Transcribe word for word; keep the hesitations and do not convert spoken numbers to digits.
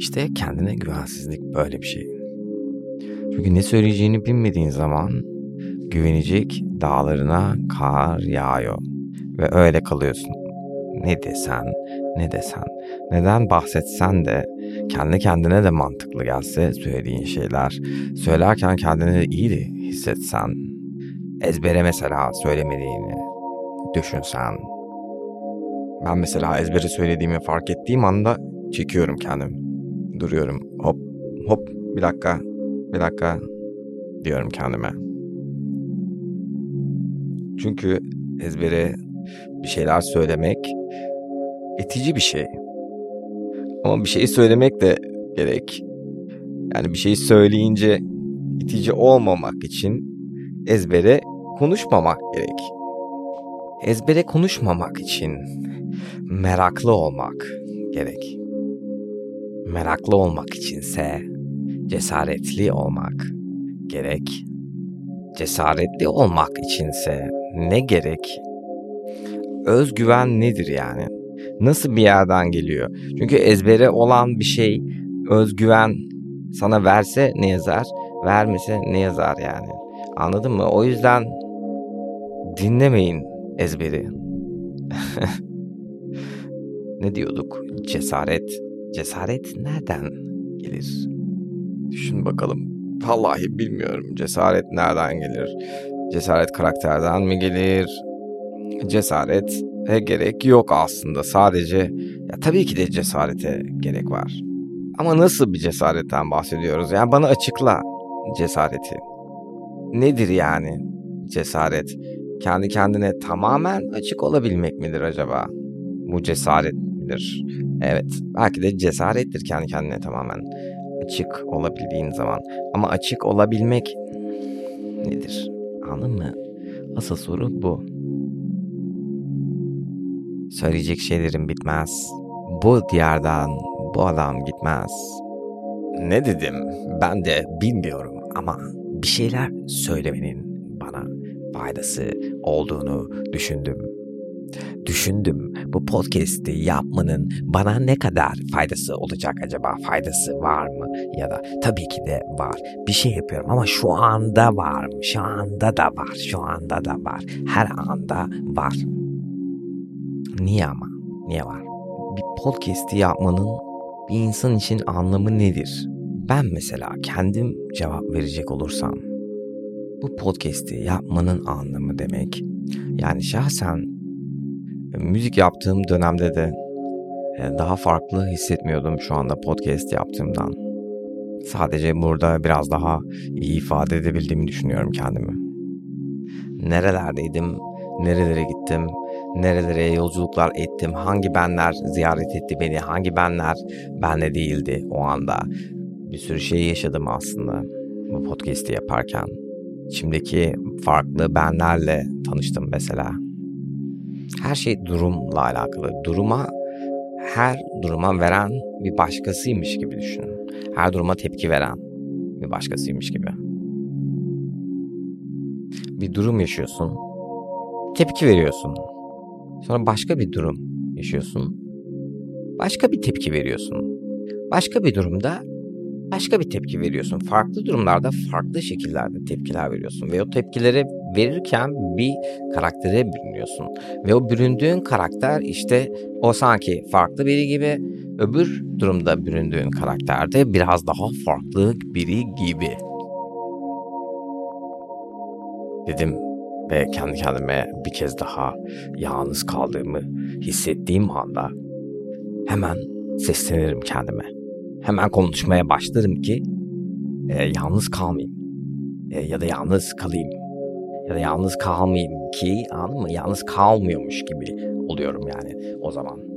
İşte kendine güvensizlik böyle bir şey. Çünkü ne söyleyeceğini bilmediğin zaman güvenecek dağlarına kar yağıyor ve öyle kalıyorsun. Ne desen, ne desen, neden bahsetsen de kendi kendine de mantıklı gelse söylediğin şeyler, söylerken kendini iyi de hissetsen, ezbere mesela söylemediğini düşünsen. Ben mesela ezbere söylediğimi fark ettiğim anda çekiyorum kendimi. Duruyorum, hop hop bir dakika, bir dakika diyorum kendime. Çünkü ezbere bir şeyler söylemek itici bir şey. Ama bir şeyi söylemek de gerek. Yani bir şeyi söyleyince itici olmamak için ezbere konuşmamak gerek. Ezbere konuşmamak için meraklı olmak gerek. Meraklı olmak içinse cesaretli olmak gerek. Cesaretli olmak içinse ne gerek? Özgüven nedir yani? Nasıl bir yerden geliyor? Çünkü ezbere olan bir şey özgüven sana verse ne yazar? Vermese ne yazar yani? Anladın mı? O yüzden dinlemeyin ezberi. Ne diyorduk? Cesaret. Cesaret nereden gelir? Düşün bakalım. Vallahi bilmiyorum. Cesaret nereden gelir? Cesaret karakterden mi gelir? Cesaret gerek yok aslında. Sadece ya tabii ki de cesarete gerek var. Ama nasıl bir cesaretten bahsediyoruz? Yani bana açıkla cesareti. Nedir yani cesaret? Kendi kendine tamamen açık olabilmek midir acaba? Bu cesaret midir? Evet, belki de cesarettir kendi kendine tamamen açık olabildiğin zaman. Ama açık olabilmek nedir? Anladın mı? Asıl soru bu. Söyleyecek şeylerim bitmez. Bu diyardan bu adam gitmez. Ne dedim? Ben de bilmiyorum ama bir şeyler söylemenin bana faydası olduğunu düşündüm. Düşündüm bu podcast'i yapmanın bana ne kadar faydası olacak acaba? Faydası var mı? Ya da tabii ki de var. Bir şey yapıyorum ama şu anda var mı? Şu anda da var. Şu anda da var. Her anda var. Niye ama? Niye var? Bir podcast'i yapmanın bir insan için anlamı nedir? Ben mesela kendim cevap verecek olursam bu podcast'i yapmanın anlamı demek. Yani şahsen müzik yaptığım dönemde de daha farklı hissetmiyordum şu anda podcast yaptığımdan. Sadece burada biraz daha iyi ifade edebildiğimi düşünüyorum kendimi. Nerelerdeydim, nerelere gittim, nerelere yolculuklar ettim, hangi benler ziyaret etti beni, hangi benler benle değildi o anda. Bir sürü şey yaşadım aslında bu podcast'i yaparken. İçimdeki farklı benlerle tanıştım mesela. Her şey durumla alakalı. Duruma, her duruma veren bir başkasıymış gibi düşünün. Her duruma tepki veren bir başkasıymış gibi. Bir durum yaşıyorsun, tepki veriyorsun. Sonra başka bir durum yaşıyorsun, başka bir tepki veriyorsun. Başka bir durumda başka bir tepki veriyorsun. Farklı durumlarda farklı şekillerde tepkiler veriyorsun. Ve o tepkilere verirken bir karaktere bürünüyorsun. Ve o büründüğün karakter işte o sanki farklı biri gibi. Öbür durumda büründüğün karakter de biraz daha farklı biri gibi. Dedim ve kendi kendime bir kez daha yalnız kaldığımı hissettiğim anda hemen seslenirim kendime. Hemen konuşmaya başlarım ki e, yalnız kalmayayım e, ya da yalnız kalayım ya da yalnız kalmayayım ki anladın mı? Yalnız kalmıyormuş gibi oluyorum yani o zaman.